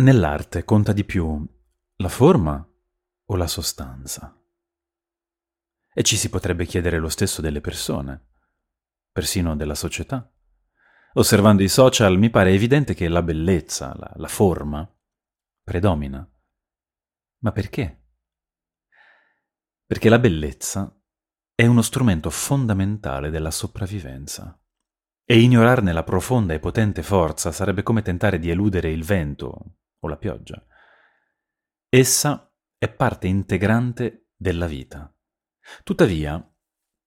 Nell'arte conta di più la forma o la sostanza? E ci si potrebbe chiedere lo stesso delle persone, persino della società. Osservando i social mi pare evidente che la bellezza, la forma, predomina. Ma perché? Perché la bellezza è uno strumento fondamentale della sopravvivenza. E ignorarne la profonda e potente forza sarebbe come tentare di eludere il vento o la pioggia. Essa è parte integrante della vita. Tuttavia,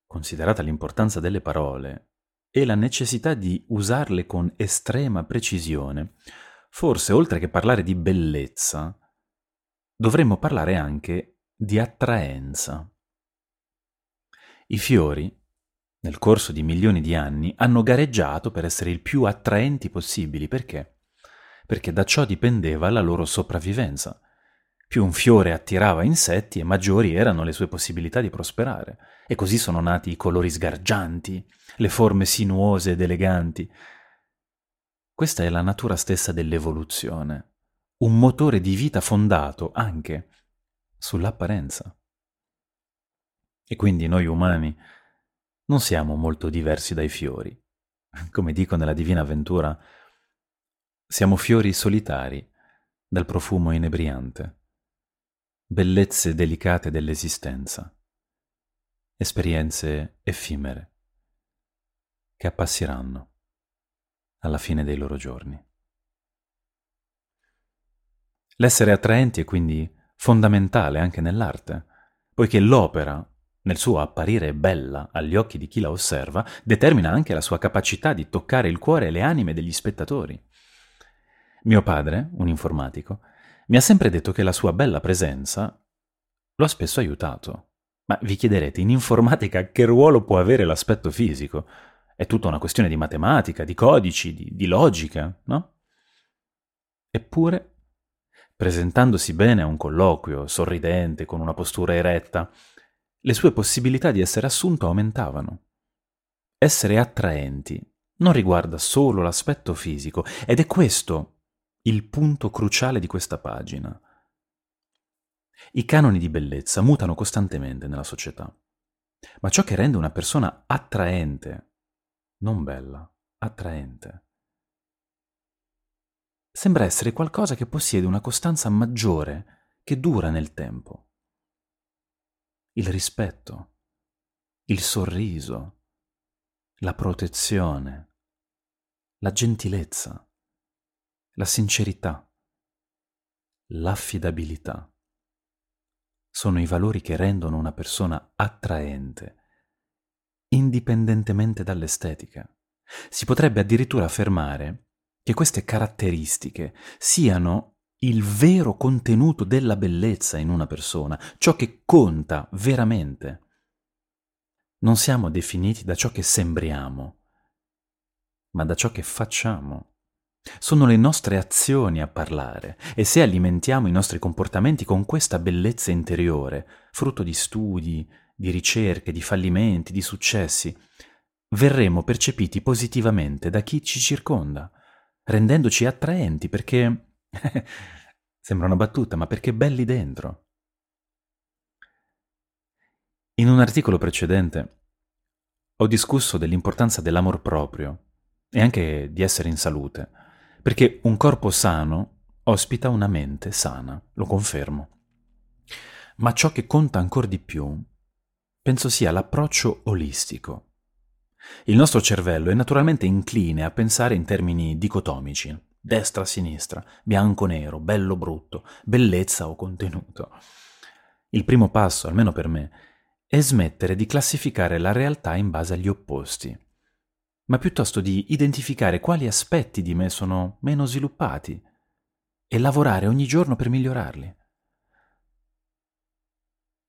considerata l'importanza delle parole e la necessità di usarle con estrema precisione, forse oltre che parlare di bellezza, dovremmo parlare anche di attraenza. I fiori, nel corso di milioni di anni, hanno gareggiato per essere il più attraenti possibili. Perché? Perché da ciò dipendeva la loro sopravvivenza. Più un fiore attirava insetti e maggiori erano le sue possibilità di prosperare. E così sono nati i colori sgargianti, le forme sinuose ed eleganti. Questa è la natura stessa dell'evoluzione, un motore di vita fondato anche sull'apparenza. E quindi noi umani non siamo molto diversi dai fiori. Come dico nella Divina Avventura, siamo fiori solitari dal profumo inebriante, bellezze delicate dell'esistenza, esperienze effimere che appassiranno alla fine dei loro giorni. L'essere attraenti è quindi fondamentale anche nell'arte, poiché l'opera, nel suo apparire bella agli occhi di chi la osserva, determina anche la sua capacità di toccare il cuore e le anime degli spettatori. Mio padre, un informatico, mi ha sempre detto che la sua bella presenza lo ha spesso aiutato. Ma vi chiederete, in informatica che ruolo può avere l'aspetto fisico? È tutta una questione di matematica, di codici, di logica, no? Eppure, presentandosi bene a un colloquio, sorridente, con una postura eretta, le sue possibilità di essere assunto aumentavano. Essere attraenti non riguarda solo l'aspetto fisico, ed è questo il punto cruciale di questa pagina. I canoni di bellezza mutano costantemente nella società, ma ciò che rende una persona attraente, non bella, attraente, sembra essere qualcosa che possiede una costanza maggiore che dura nel tempo. Il rispetto, il sorriso, la protezione, la gentilezza, la sincerità, l'affidabilità sono i valori che rendono una persona attraente, indipendentemente dall'estetica. Si potrebbe addirittura affermare che queste caratteristiche siano il vero contenuto della bellezza in una persona, ciò che conta veramente. Non siamo definiti da ciò che sembriamo, ma da ciò che facciamo. Sono le nostre azioni a parlare, e se alimentiamo i nostri comportamenti con questa bellezza interiore, frutto di studi, di ricerche, di fallimenti, di successi, verremo percepiti positivamente da chi ci circonda, rendendoci attraenti perché... Sembra una battuta, ma perché belli dentro? In un articolo precedente ho discusso dell'importanza dell'amor proprio e anche di essere in salute, perché un corpo sano ospita una mente sana, lo confermo. Ma ciò che conta ancor di più penso sia l'approccio olistico. Il nostro cervello è naturalmente incline a pensare in termini dicotomici, destra-sinistra, bianco-nero, bello-brutto, bellezza o contenuto. Il primo passo, almeno per me, è smettere di classificare la realtà in base agli opposti, ma piuttosto di identificare quali aspetti di me sono meno sviluppati e lavorare ogni giorno per migliorarli.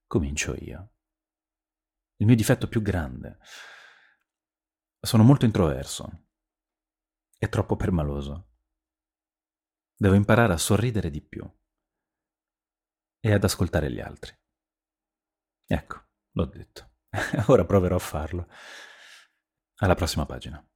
Comincio io. Il mio difetto più grande. Sono molto introverso e troppo permaloso. Devo imparare a sorridere di più e ad ascoltare gli altri. Ecco, l'ho detto. Ora proverò a farlo. Alla prossima pagina.